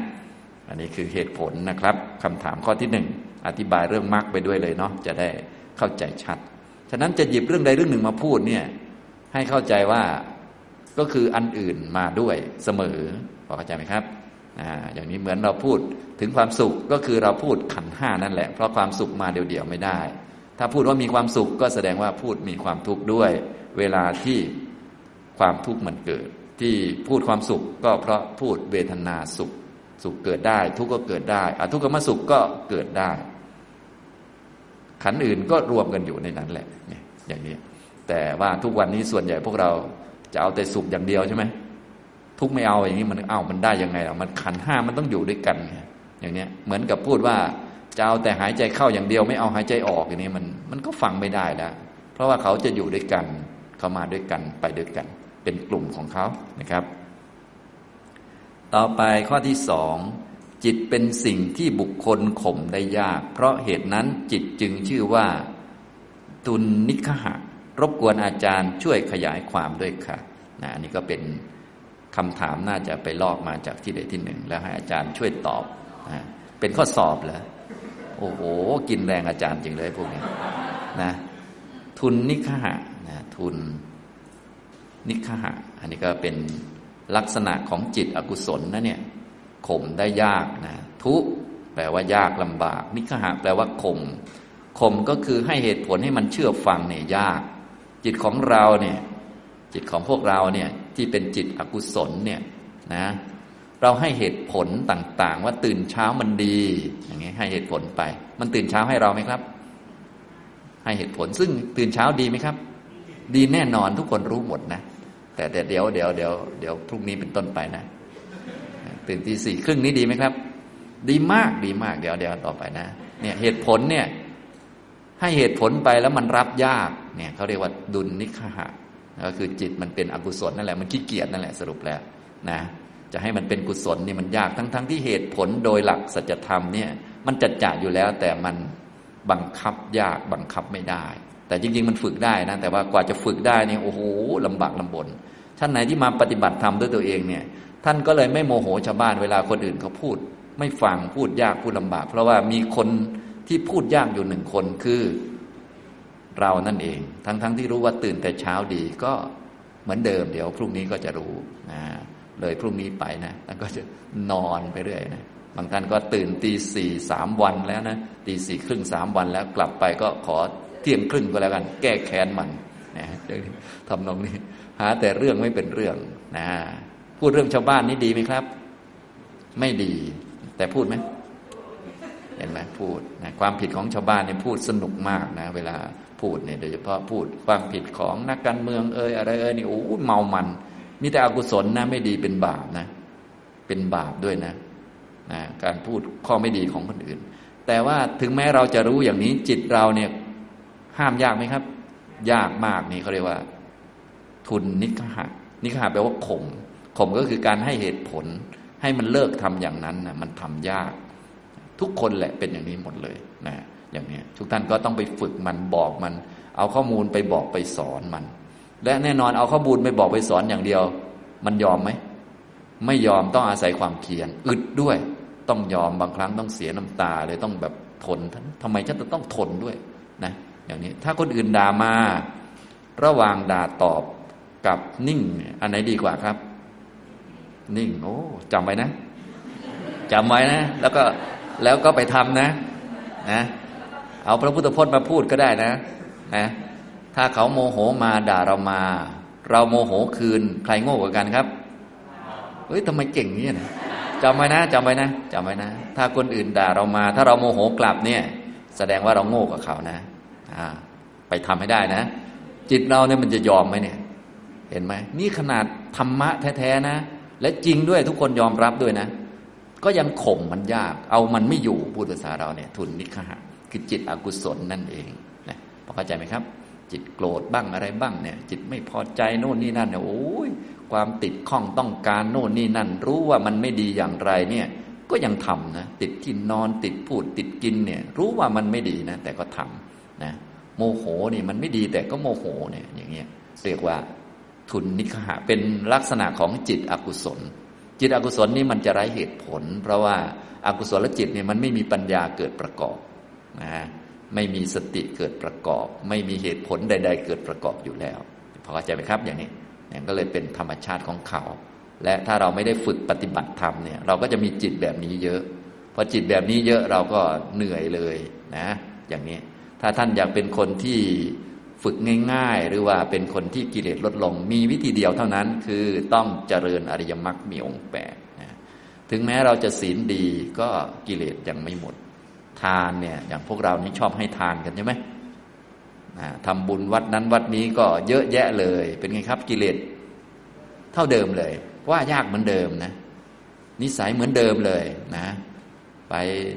อันนี้คือเหตุผลนะครับคำถามข้อที่หนึ่งอธิบายเรื่องมรรคไปด้วยเลยเนาะจะได้เข้าใจชัดฉะนั้นจะหยิบเรื่องใดเรื่องหนึ่งมาพูดเนี่ยให้เข้าใจว่าก็คืออันอื่นมาด้วยเสมอพอเข้าใจไหมครับอย่างนี้เหมือนเราพูดถึงความสุขก็คือเราพูดขันห้านั่นแหละเพราะความสุขมาเดี่ยวๆไม่ได้ถ้าพูดว่ามีความสุขก็แสดงว่าพูดมีความทุกข์ด้วยเวลาที่ความทุกข์มันเกิดที่พูดความสุขก็เพราะพูดเวทนาสุขสุขเกิดได้ทุกข์ก็เกิดได้อทุกขมสุขก็เกิดได้ขันธ์อื่นก็รวมกันอยู่ในนั้นแหละเนี่ยอย่างนี้แต่ว่าทุกวันนี้ส่วนใหญ่พวกเราจะเอาแต่สุขอย่างเดียวใช่ไหมทุกไม่เอาอย่างนี้มันเอามันได้ยังไงล่ะมันขันธ์ห้ามันต้องอยู่ด้วยกันอย่างนี้เหมือนกับพูดว่าจะเอาแต่หายใจเข้าอย่างเดียวไม่เอาหายใจออกอย่างนี้มันก็ฟังไม่ได้แล้วเพราะว่าเขาจะอยู่ด้วยกันเขามาด้วยกันไปด้วยกันเป็นกลุ่มของเขานะครับต่อไปข้อที่สองจิตเป็นสิ่งที่บุคคลข่มได้ยากเพราะเหตุนั้นจิตจึงชื่อว่าตุนนิคหะรบกวนอาจารย์ช่วยขยายความด้วยค่ะนะอันนี้ก็เป็นคำถามน่าจะไปลอกมาจากที่ใดที่หนึ่งแล้วให้อาจารย์ช่วยตอบนะเป็นข้อสอบเหรอโอ้โหกินแรงอาจารย์จริงเลยพวกนี้นะทุนนิคหะนะทุนนิคหะอันนี้ก็เป็นลักษณะของจิตอกุศลนะเนี่ยข่มได้ยากนะทุแปลว่ายากลำบากนิคหะแปลว่าข่มข่มก็คือให้เหตุผลให้มันเชื่อฟังเนี่ยยากจิตของเราเนี่ยจิตของพวกเราเนี่ยที่เป็นจิตอกุศลเนี่ยนะเราให้เหตุผลต่างๆว่าตื่นเช้ามันดีอย่างนี้ให้เหตุผลไปมันตื่นเช้าให้เราไหมครับให้เหตุผลซึ่งตื่นเช้าดีไหมครับดีแน่นอนทุกคนรู้หมดนะแต่เดี๋ยวพรุ่งนี้เป็นต้นไปนะตื่นตีสี่ครึ่งนี้ดีไหมครับดีมากเดี๋ยวต่อไปนะเนี่ยเหตุผลเนี่ยให้เหตุผลไปแล้วมันรับยากเนี่ยเขาเรียกว่าดุลนิคหะก็คือจิตมันเป็นอกุศลนั่นแหละมันขี้เกียจนั่นแหละสรุปแล้วนะจะให้มันเป็นกุศลนี่มันยากทั้งที่เหตุผลโดยหลักสัจธรรมเนี่ยมันจัดจ่ายอยู่แล้วแต่มันบังคับยากบังคับไม่ได้แต่จริงๆมันฝึกได้นะแต่ว่ากว่าจะฝึกได้เนี่ยโอ้โหลำบากลำบนท่านไหนที่มาปฏิบัติธรรมด้วยตัวเองเนี่ยท่านก็เลยไม่โมโหชาวบ้านเวลาคนอื่นเขาพูดไม่ฟังพูดยากพูดลำบากเพราะว่ามีคนที่พูดยากอยู่หนึ่งคนคือเรานั่นเองทั้งที่รู้ว่าตื่นแต่เช้าดีก็เหมือนเดิมเดี๋ยวพรุ่งนี้ก็จะรู้นะเลยพรุ่งนี้ไปนะแล้วก็จะนอนไปเรื่อยนะบางท่านก็ตื่นตีสี่สามวันแล้วนะตีสี่ครึ่งสามวันแล้วกลับไปก็ขอเที่ยงครึ่งก็แล้วกันแก้แค้นมันนะทำนองนี้หาแต่เรื่องไม่เป็นเรื่องนะพูดเรื่องชาวบ้านนี่ดีไหมครับไม่ดีแต่พูดไหมเห็นไหมพูดนะความผิดของชาวบ้านเนี่ยพูดสนุกมากนะเวลาพูดเนี่ยโดยเฉพาะพูดความผิดของนักการเมืองอะไรนี่โอ้เมามันมีแต่อกุศลนะไม่ดีเป็นบาปนะเป็นบาปด้วยนะการพูดข้อไม่ดีของคนอื่นแต่ว่าถึงแม้เราจะรู้อย่างนี้จิตเราเนี่ยห้ามยากไหมครับยากมากนี่เขาเรียกว่าทุนนิคหะนิคหะแปลว่าข่มข่มก็คือการให้เหตุผลให้มันเลิกทำอย่างนั้นนะมันทำยากทุกคนแหละเป็นอย่างนี้หมดเลยนะอย่างนี้ทุกท่านก็ต้องไปฝึกมันบอกมันเอาข้อมูลไปบอกไปสอนมัน และแน่นอนเอาข้อมูลไปบอกไปสอนอย่างเดียวมันยอมไหมไม่ยอมต้องอาศัยความเพียรอึดด้วยต้องยอมบางครั้งต้องเสียน้ำตาเลยต้องแบบทนทำไมฉันจะต้องทนด้วยนะอย่างนี้ถ้าคนอื่นด่ามาระหว่างด่าตอบกับนิ่งอันไหนดีกว่าครับนิ่งโอ้จำไว้นะจำไว้นะแล้วก็ไปทำนะเอาพระพุทธพจน์มาพูดก็ได้นะถ้าเขาโมโหมาด่าเรามาเราโมโหคืนใครโง่กว่ากันครับเฮ้ยทำไมเก่งงี้นะจำไว้นะจำไว้นะจำไว้นะถ้าคนอื่นด่าเรามาถ้าเราโมโหกลับเนี่ยแสดงว่าเราโง่กว่าเขานะไปทำให้ได้นะจิตเราเนี่ยมันจะยอมไหมเนี่ยเห็นไหมนี่ขนาดธรรมะแท้ๆนะและจริงด้วยทุกคนยอมรับด้วยนะก็ยังข่มมันยากเอามันไม่อยู่พูดภาษาเราเนี่ยทุนนิฆะคือจิตอกุศลนั่นเองนะพอเข้าใจไหมครับจิตโกรธบ้างอะไรบ้างเนี่ยจิตไม่พอใจโน่นนี่นั่นเนี่ยโอ้ยความติดข้องต้องการโน่นนี่นั่นรู้ว่ามันไม่ดีอย่างไรเนี่ยก็ยังทำนะติดที่นอนติดพูดติดกินเนี่ยรู้ว่ามันไม่ดีนะแต่ก็ทำนะโมโหนี่มันไม่ดีแต่ก็โมโหเนี่ยอย่างเงี้ยเรียกว่าทุนนิฆะเป็นลักษณะของจิตอกุศลจิตอกุศลนี่มันจะไร้เหตุผลเพราะว่าอากุศลจิตเนี่ยมันไม่มีปัญญาเกิดประกอบนะไม่มีสติเกิดประกอบไม่มีเหตุผลใดๆเกิดประกอบอยู่แล้วพอเข้าใจไหมครับอย่างนี้เนี่ยก็เลยเป็นธรรมชาติของเขาและถ้าเราไม่ได้ฝึกปฏิบัติธรรมเนี่ยเราก็จะมีจิตแบบนี้เยอะพอจิตแบบนี้เยอะเราก็เหนื่อยเลยนะอย่างนี้ถ้าท่านอยากเป็นคนที่ฝึกง่ายๆหรือว่าเป็นคนที่กิเลสลดลงมีวิธีเดียวเท่านั้นคือต้องเจริญอริยมรรคมีองค์แปดนะถึงแม้เราจะศีลดีก็กิเลสยังไม่หมดทานเนี่ยอย่างพวกเรานี่ชอบให้ทานกันใช่ไหมทำบุญวัดนั้นวัดนี้ก็เยอะแยะเลยเป็นไงครับกิเลสเท่าเดิมเลยว่ายากเหมือนเดิมนะนิสัยเหมือนเดิมเลยนะไป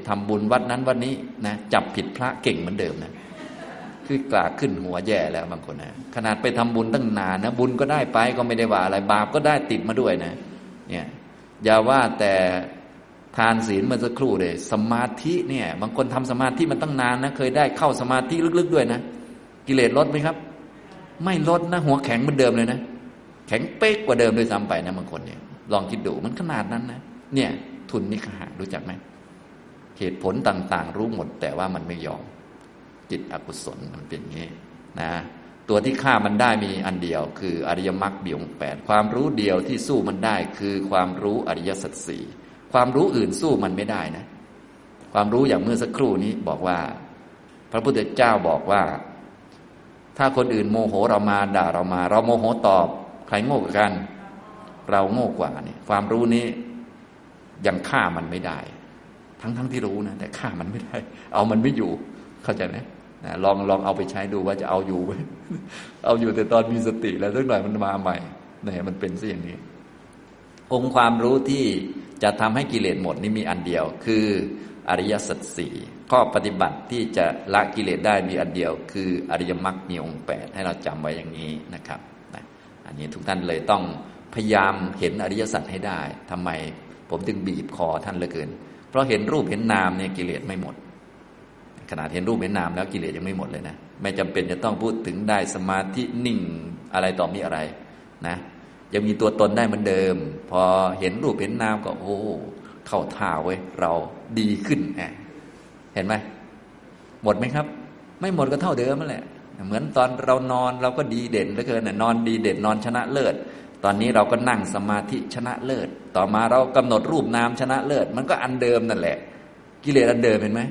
ทำบุญวัดนั้นวัดนี้นะจับผิดพระเก่งเหมือนเดิมนะคือกล้าขึ้นหัวแย่แล้วบางคนนะขนาดไปทำบุญตั้งนานนะบุญก็ได้ไปก็ไม่ได้ว่าอะไรบาปก็ได้ติดมาด้วยนะเนี่ยอย่าว่าแต่ทานศีลเมื่อสักครู่เลยสมาธิเนี่ยบางคนทำสมาธิมันตั้งนานนะเคยได้เข้าสมาธิลึกๆด้วยนะกิเลสลดไหมครับไม่ลดนะหัวแข็งเหมือนเดิมเลยนะแข็งเป๊กกว่าเดิมด้วยซ้ำไปนะบางคนเนี่ยลองคิดดูมันขนาดนั้นนะเนี่ยทุนนิฆะรู้จักไหมเหตุผลต่างๆรู้หมดแต่ว่ามันไม่ยอมจิตอกุศลมันเป็นอย่างนี้นะตัวที่ฆ่ามันได้มีอันเดียวคืออริยมรรคมีองค์แปดความรู้เดียวที่สู้มันได้คือความรู้อริยสัจสี่ความรู้อื่นสู้มันไม่ได้นะความรู้อย่างเมื่อสักครู่นี้บอกว่าพระพุทธเจ้าบอกว่าถ้าคนอื่นโมโหเรามาด่าเรามาเราโมโหตอบใครโง่กว่ากันเราโง่กว่าเนี่ยความรู้นี้ยังฆ่ามันไม่ได้ทั้งที่รู้นะแต่ฆ่ามันไม่ได้เอามันไม่อยู่เข้าใจไหมนะลองเอาไปใช้ดูว่าจะเอาอยู่ไหมเอาอยู่แต่ตอนมีสติแล้วสักหน่อยมันมาใหม่เนี่ยมันเป็นซะอย่างนี้องค์ความรู้ที่จะทำให้กิเลสหมดนี่มีอันเดียวคืออริยสัจสี่ข้อปฏิบัติที่จะละกิเลสได้มีอันเดียวคืออริยมรรคมีองค์แปดให้เราจำไว้อย่างนี้นะครับนะอันนี้ทุกท่านเลยต้องพยายามเห็นอริยสัจให้ได้ทำไมผมถึงบีบคอท่านเหลือเกินเพราะเห็นรูปเห็นนามเนี่ยกิเลสไม่หมดขนาดเห็นรูปเห็นนามแล้วกิเลสยังไม่หมดเลยนะไม่จำเป็นจะต้องพูดถึงได้สมาธินิ่งอะไรต่อมีอะไรนะยังมีตัวตนได้เหมือนเดิมพอเห็นรูปเห็นนามก็โอ้เข้าท่าเว้ยเราดีขึ้นเห็นไหมหมดไหมครับไม่หมดก็เท่าเดิมนั่นแหละเหมือนตอนเรานอนเราก็ดีเด่นเหลือเกินนอนดีเด่นนอนชนะเลิศตอนนี้เราก็นั่งสมาธิชนะเลิศต่อมาเรากำหนดรูปนามชนะเลิศมันก็อันเดิมนั่นแหละกิเลสอันเดิมเห็นไหม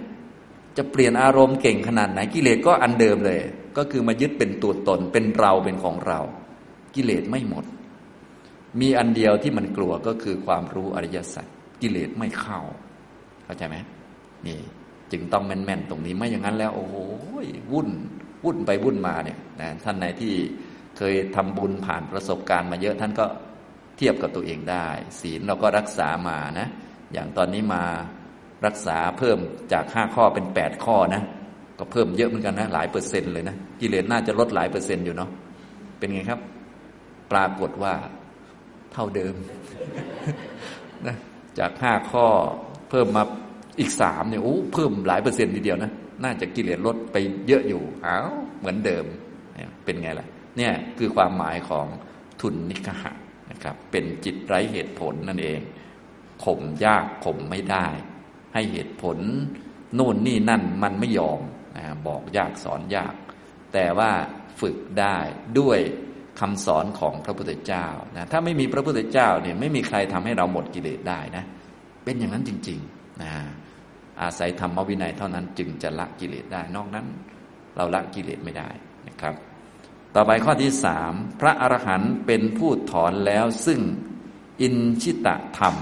จะเปลี่ยนอารมณ์เก่งขนาดไหนกิเลสก็อันเดิมเลยก็คือมายึดเป็นตัวตนเป็นเราเป็นของเรากิเลสไม่หมดมีอันเดียวที่มันกลัวก็คือความรู้อริยสัจกิเลสไม่เข้าเข้าใจไหมนี่จึงต้องแม่นๆตรงนี้ไม่อย่างนั้นแล้วโอ้โหวุ่นไปวุ่นมาเนี่ยนะท่านไหนที่เคยทำบุญผ่านประสบการณ์มาเยอะท่านก็เทียบกับตัวเองได้ศีลเราก็รักษามานะอย่างตอนนี้มารักษาเพิ่มจาก5ข้อเป็น8ข้อนะก็เพิ่มเยอะเหมือนกันนะหลายเปอร์เซ็นต์เลยนะกิเลสน่าจะลดหลายเปอร์เซ็นต์อยู่เนาะเป็นไงครับปรากฏว่าเท่าเดิมนะจาก5ข้อเพิ่มมาอีก3เนี่ยโอ้เพิ่มหลายเปอร์เซ็นต์ทีเดียวนะน่าจะกิเลสลดไปเยอะอยู่อ้าวเหมือนเดิมเป็นไงล่ะ เนี่ยคือความหมายของทุนนิกหะนะครับเป็นจิตไร้เหตุผลนั่นเองข่มยากข่มไม่ได้ให้เหตุผลโน่นนี่นั่นมันไม่ยอมนะบอกยากสอนยากแต่ว่าฝึกได้ด้วยคำสอนของพระพุทธเจ้านะถ้าไม่มีพระพุทธเจ้าเนี่ยไม่มีใครทำให้เราหมดกิเลสได้นะเป็นอย่างนั้นจริงๆนะอาศัยธรรมวินัยเท่านั้นจึงจะละกิเลสได้นอกนั้นเราละกิเลสไม่ได้นะครับต่อไปข้อที่3พระอรหันต์เป็นผู้ถอนแล้วซึ่งอินชิตธรรม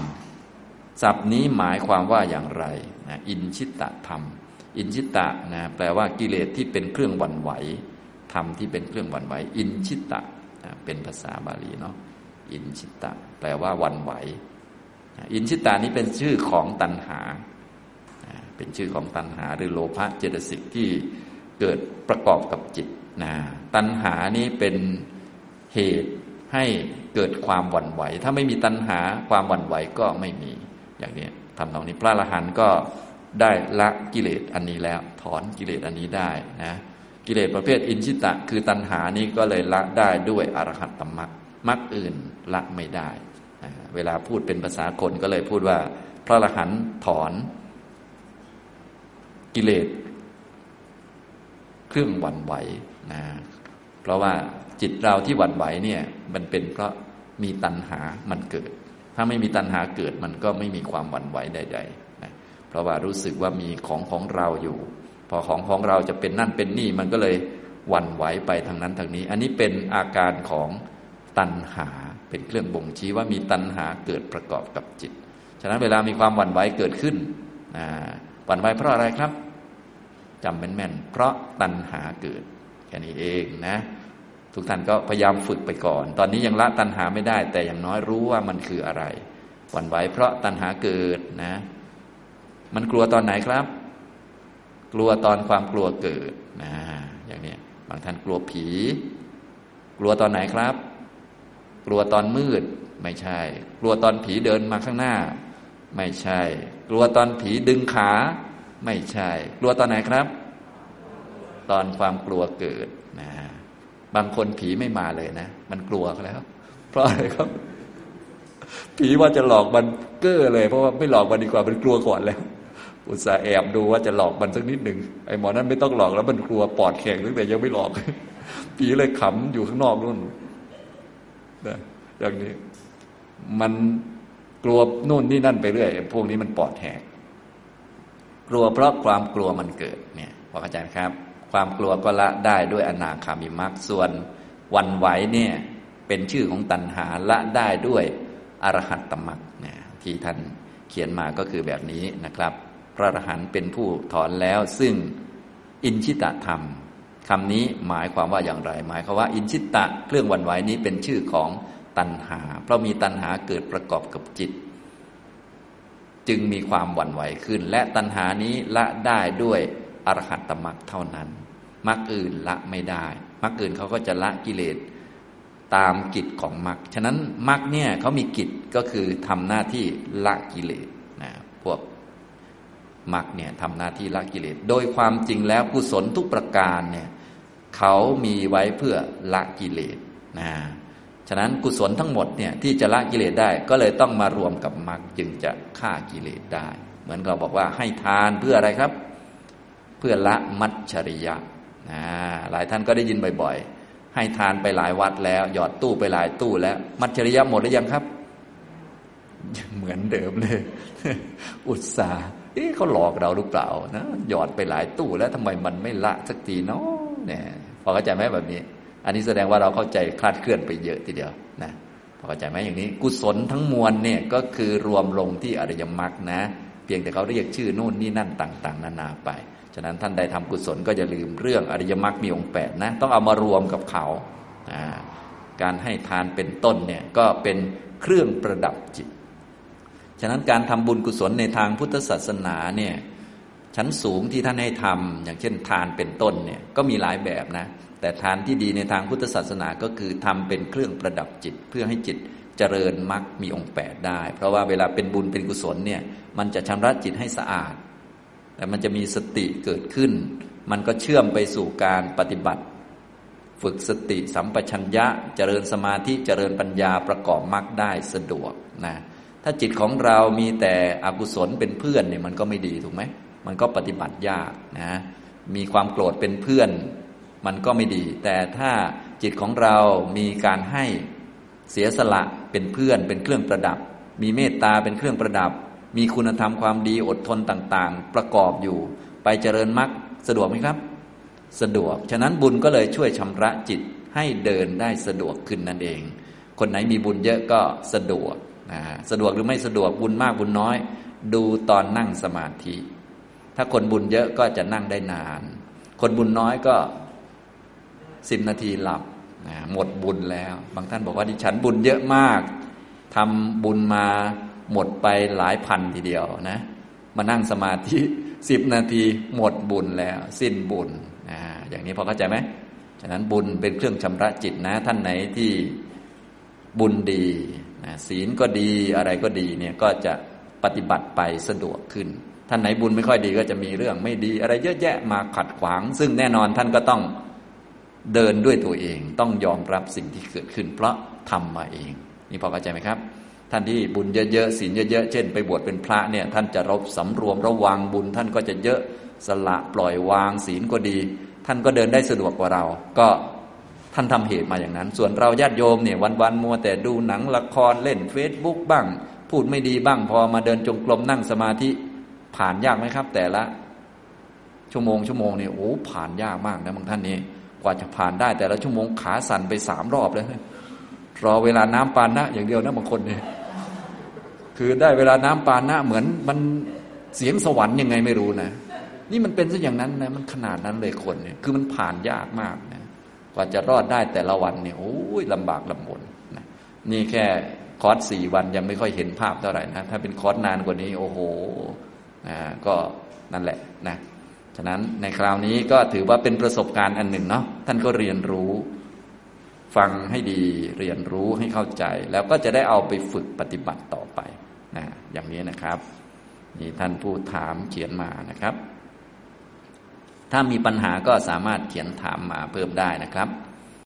ศัพท์นี้หมายความว่าอย่างไรนะอินชิตธรรมอินชิตะนะแปลว่ากิเลสที่เป็นเครื่องหวั่นไหวธรรมที่เป็นเครื่องหวั่นไหวอินชิตะนะเป็นภาษาบาลีเนาะอินชิตะแปลว่าหวั่นไหวอินชิตะนี้เป็นชื่อของตัณหาเป็นชื่อของตัณหาหรือโลภะเจตสิกที่เกิดประกอบกับจิตนะตัณหานี้เป็นเหตุให้เกิดความหวั่นไหวถ้าไม่มีตัณหาความหวั่นไหวก็ไม่มีอย่างนี้ทำตรงนี้พระอรหันต์ก็ได้ละกิเลสอันนี้แล้วถอนกิเลสอันนี้ได้นะกิเลสประเภทอินชิตะคือตัณหานี้ก็เลยละได้ด้วยอรหัตตมรรคมรรคอื่นละไม่ได้เวลาพูดเป็นภาษาคนก็เลยพูดว่าพระอรหันต์ถอนกิเลสเครื่องหวั่นไหวนะเพราะว่าจิตเราที่หวั่นไหวเนี่ยมันเป็นเพราะมีตัณหามันเกิดถ้าไม่มีตัณหาเกิดมันก็ไม่มีความหวั่นไหวใดๆนะเพราะว่ารู้สึกว่ามีของเราอยู่พอของเราจะเป็นนั่นเป็นนี่มันก็เลยหวั่นไหวไปทางนั้นทางนี้อันนี้เป็นอาการของตัณหาเป็นเครื่องบ่งชี้ว่ามีตัณหาเกิดประกอบกับจิตฉะนั้นเวลามีความหวั่นไหวเกิดขึ้นหวั่นไหวเพราะอะไรครับจำแม่นๆเพราะตัณหาเกิดแค่นี้เองนะทุกท่านก็พยายามฝึกไปก่อนตอนนี้ยังละตัณหาไม่ได้แต่อย่างน้อยรู้ว่ามันคืออะไรหวั่นไหวเพราะตัณหาเกิดนะมันกลัวตอนไหนครับกลัวตอนความกลัวเกิดนะอย่างนี้บางท่านกลัวผีกลัวตอนไหนครับกลัวตอนมืดไม่ใช่กลัวตอนผีเดินมาข้างหน้าไม่ใช่กลัวตอนผีดึงขาไม่ใช่กลัวตอนไหนครับตอนความกลัวเกิดนะบางคนผีไม่มาเลยนะมันกลัวแล้วเพราะอะไรครับผีว่าจะหลอกมันเก้อเลยเพราะว่าไม่หลอกมันดีกว่ามันกลัวก่อนแล้วอุตส่าห์แอบดูว่าจะหลอกมันสักนิดหนึ่งไอ้หมอนั้นไม่ต้องหลอกแล้วมันกลัวปอดแข็งตั้งแต่ยังไม่หลอกผีเลยขำอยู่ข้างนอกนู่นนะอย่างนี้มันกลัวนู่นนี่นั่นไปเรื่อยพวกนี้มันปอดแหกกลัวเพราะความกลัวมันเกิดเนี่ยพอเข้าใจครับความกลัวก็ละได้ด้วยอนาคามิมรรคส่วนหวั่นไหวเนี่ยเป็นชื่อของตัณหาละได้ด้วยอรหัตตมรรคเนี่ยที่ท่านเขียนมาก็คือแบบนี้นะครับพระอรหันต์เป็นผู้ถอนแล้วซึ่งอินชิตธรรมคำนี้หมายความว่าอย่างไรหมายความว่าอินชิตะเครื่องหวั่นไหวนี้เป็นชื่อของตัณหาเพราะมีตัณหาเกิดประกอบกับจิตจึงมีความหวั่นไหวขึ้นและตัณหานี้ละได้ด้วยอรหัตตมรรคเท่านั้นมรรคอื่นละไม่ได้มรรคอื่นเขาก็จะละกิเลสตามกิจของมรรคฉะนั้นมรรคเนี่ยเขามีกิจก็คือทำหน้าที่ละกิเลสนะพวกมรรคเนี่ยทำหน้าที่ละกิเลสโดยความจริงแล้วกุศลทุกประการเนี่ยเขามีไว้เพื่อละกิเลสนะฉะนั้นกุศลทั้งหมดเนี่ยที่จะละกิเลสได้ก็เลยต้องมารวมกับมรรคจึงจะฆ่ากิเลสได้เหมือนเราบอกว่าให้ทานเพื่ออะไรครับเพื่อละมัจฉริยะหลายท่านก็ได้ยินบ่อยๆให้ทานไปหลายวัดแล้วหยอดตู้ไปหลายตู้แล้วมัจฉริยะหมดหรือยังครับยังเหมือนเดิมเลยอุตส่าห์เขาหลอกเราหรือเปล่านะหยอดไปหลายตู้แล้วทำไมมันไม่ละสักทีเนาะเนี่ยพอเข้าใจไหมแบบนี้อันนี้แสดงว่าเราเข้าใจคลาดเคลื่อนไปเยอะทีเดียวนะพอเข้าใจไหมอย่างนี้กุศลทั้งมวลเนี่ยก็คือรวมลงที่อริยมรรคนะเพียงแต่เขาเรียกชื่อนู่นนี่นั่นต่างๆนานาไปฉะนั้นท่านใดทำกุศลก็อย่าลืมเรื่องอริยมรรคมีองค์8นะต้องเอามารวมกับเขาการให้ทานเป็นต้นเนี่ยก็เป็นเครื่องประดับจิตฉะนั้นการทำบุญกุศลในทางพุทธศาสนาเนี่ยชั้นสูงที่ท่านให้ทำอย่างเช่นทานเป็นต้นเนี่ยก็มีหลายแบบนะแต่ทานที่ดีในทางพุทธศาสนาก็คือทำเป็นเครื่องประดับจิตเพื่อให้จิตเจริญมรรคมีองค์8ได้เพราะว่าเวลาเป็นบุญเป็นกุศลเนี่ยมันจะชำระจิตให้สะอาดแต่มันจะมีสติเกิดขึ้นมันก็เชื่อมไปสู่การปฏิบัติ ฝึกสติสัมปชัญญะเจริญสมาธิเจริญปัญญาประกอบมรรคได้สะดวกนะถ้าจิตของเรามีแต่อกุศลเป็นเพื่อนเนี่ยมันก็ไม่ดีถูกไหมมันก็ปฏิบัติยากนะมีความโกรธเป็นเพื่อนมันก็ไม่ดีแต่ถ้าจิตของเรามีการให้เสียสละเป็นเพื่อนเป็นเครื่องประดับมีเมตตาเป็นเครื่องประดับมีคุณธรรมความดีอดทนต่างๆประกอบอยู่ไปเจริญมรรคสะดวกไหมครับสะดวกฉะนั้นบุญก็เลยช่วยชำระจิตให้เดินได้สะดวกขึ้นนั่นเองคนไหนมีบุญเยอะก็สะดวกนะสะดวกหรือไม่สะดวกบุญมากบุญน้อยดูตอนนั่งสมาธิถ้าคนบุญเยอะก็จะนั่งได้นานคนบุญน้อยก็10นาทีหลับนะหมดบุญแล้วบางท่านบอกว่าดิฉันบุญเยอะมากทำบุญมาหมดไปหลายพันทีเดียวนะมานั่งสมาธิ10นาทีหมดบุญแล้วสิ้นบุญอย่างนี้พอเข้าใจไหมฉะนั้นบุญเป็นเครื่องชำระจิตนะท่านไหนที่บุญดีศีลก็ดีอะไรก็ดีเนี่ยก็จะปฏิบัติไปสะดวกขึ้นท่านไหนบุญไม่ค่อยดีก็จะมีเรื่องไม่ดีอะไรเยอะแยะมาขัดขวางซึ่งแน่นอนท่านก็ต้องเดินด้วยตัวเองต้องยอมรับสิ่งที่เกิดขึ้นเพราะทำมาเองนี่พอเข้าใจไหมครับท่านที่บุญเยอะๆศีลเยอะๆเช่นไปบวชเป็นพระเนี่ยท่านจะรบสำรวมระวังบุญท่านก็จะเยอะสละปล่อยวางศีลก็ดีท่านก็เดินได้สะดวกกว่าเราก็ท่านทำเหตุมาอย่างนั้นส่วนเราญาติโยมเนี่ยวันๆมัวแต่ดูหนังละครเล่น Facebook บ้างพูดไม่ดีบ้างพอมาเดินจงกรมนั่งสมาธิผ่านยากไหมครับแต่ละชั่วโมงเนี่ยโอ้ผ่านยากมากนะบางท่านนี่กว่าจะผ่านได้แต่ละชั่วโมงขาสั่นไป3รอบแล้วรอเวลาน้ำปานะอย่างเดียวนะบางคนเนี่ยคือได้เวลาน้ำปานะเหมือนมันเสียงสวรรค์ยังไงไม่รู้นะนี่มันเป็นซะอย่างนั้นนะมันขนาดนั้นเลยคนเนี่ยคือมันผ่านยากมากนะกว่าจะรอดได้แต่ละวันเนี่ยโอ้ยลำบากลำบนนะนี่แค่คอร์ส4วันยังไม่ค่อยเห็นภาพเท่าไหร่นะถ้าเป็นคอร์สนานกว่านี้โอ้โหก็นั่นแหละนะฉะนั้นในคราวนี้ก็ถือว่าเป็นประสบการณ์อันหนึ่งเนาะท่านก็เรียนรู้ฟังให้ดีเรียนรู้ให้เข้าใจแล้วก็จะได้เอาไปฝึกปฏิบัติต่อไปนะอย่างนี้นะครับนี่ท่านผู้ถามเขียนมานะครับถ้ามีปัญหาก็สามารถเขียนถามมาเพิ่มได้นะครับ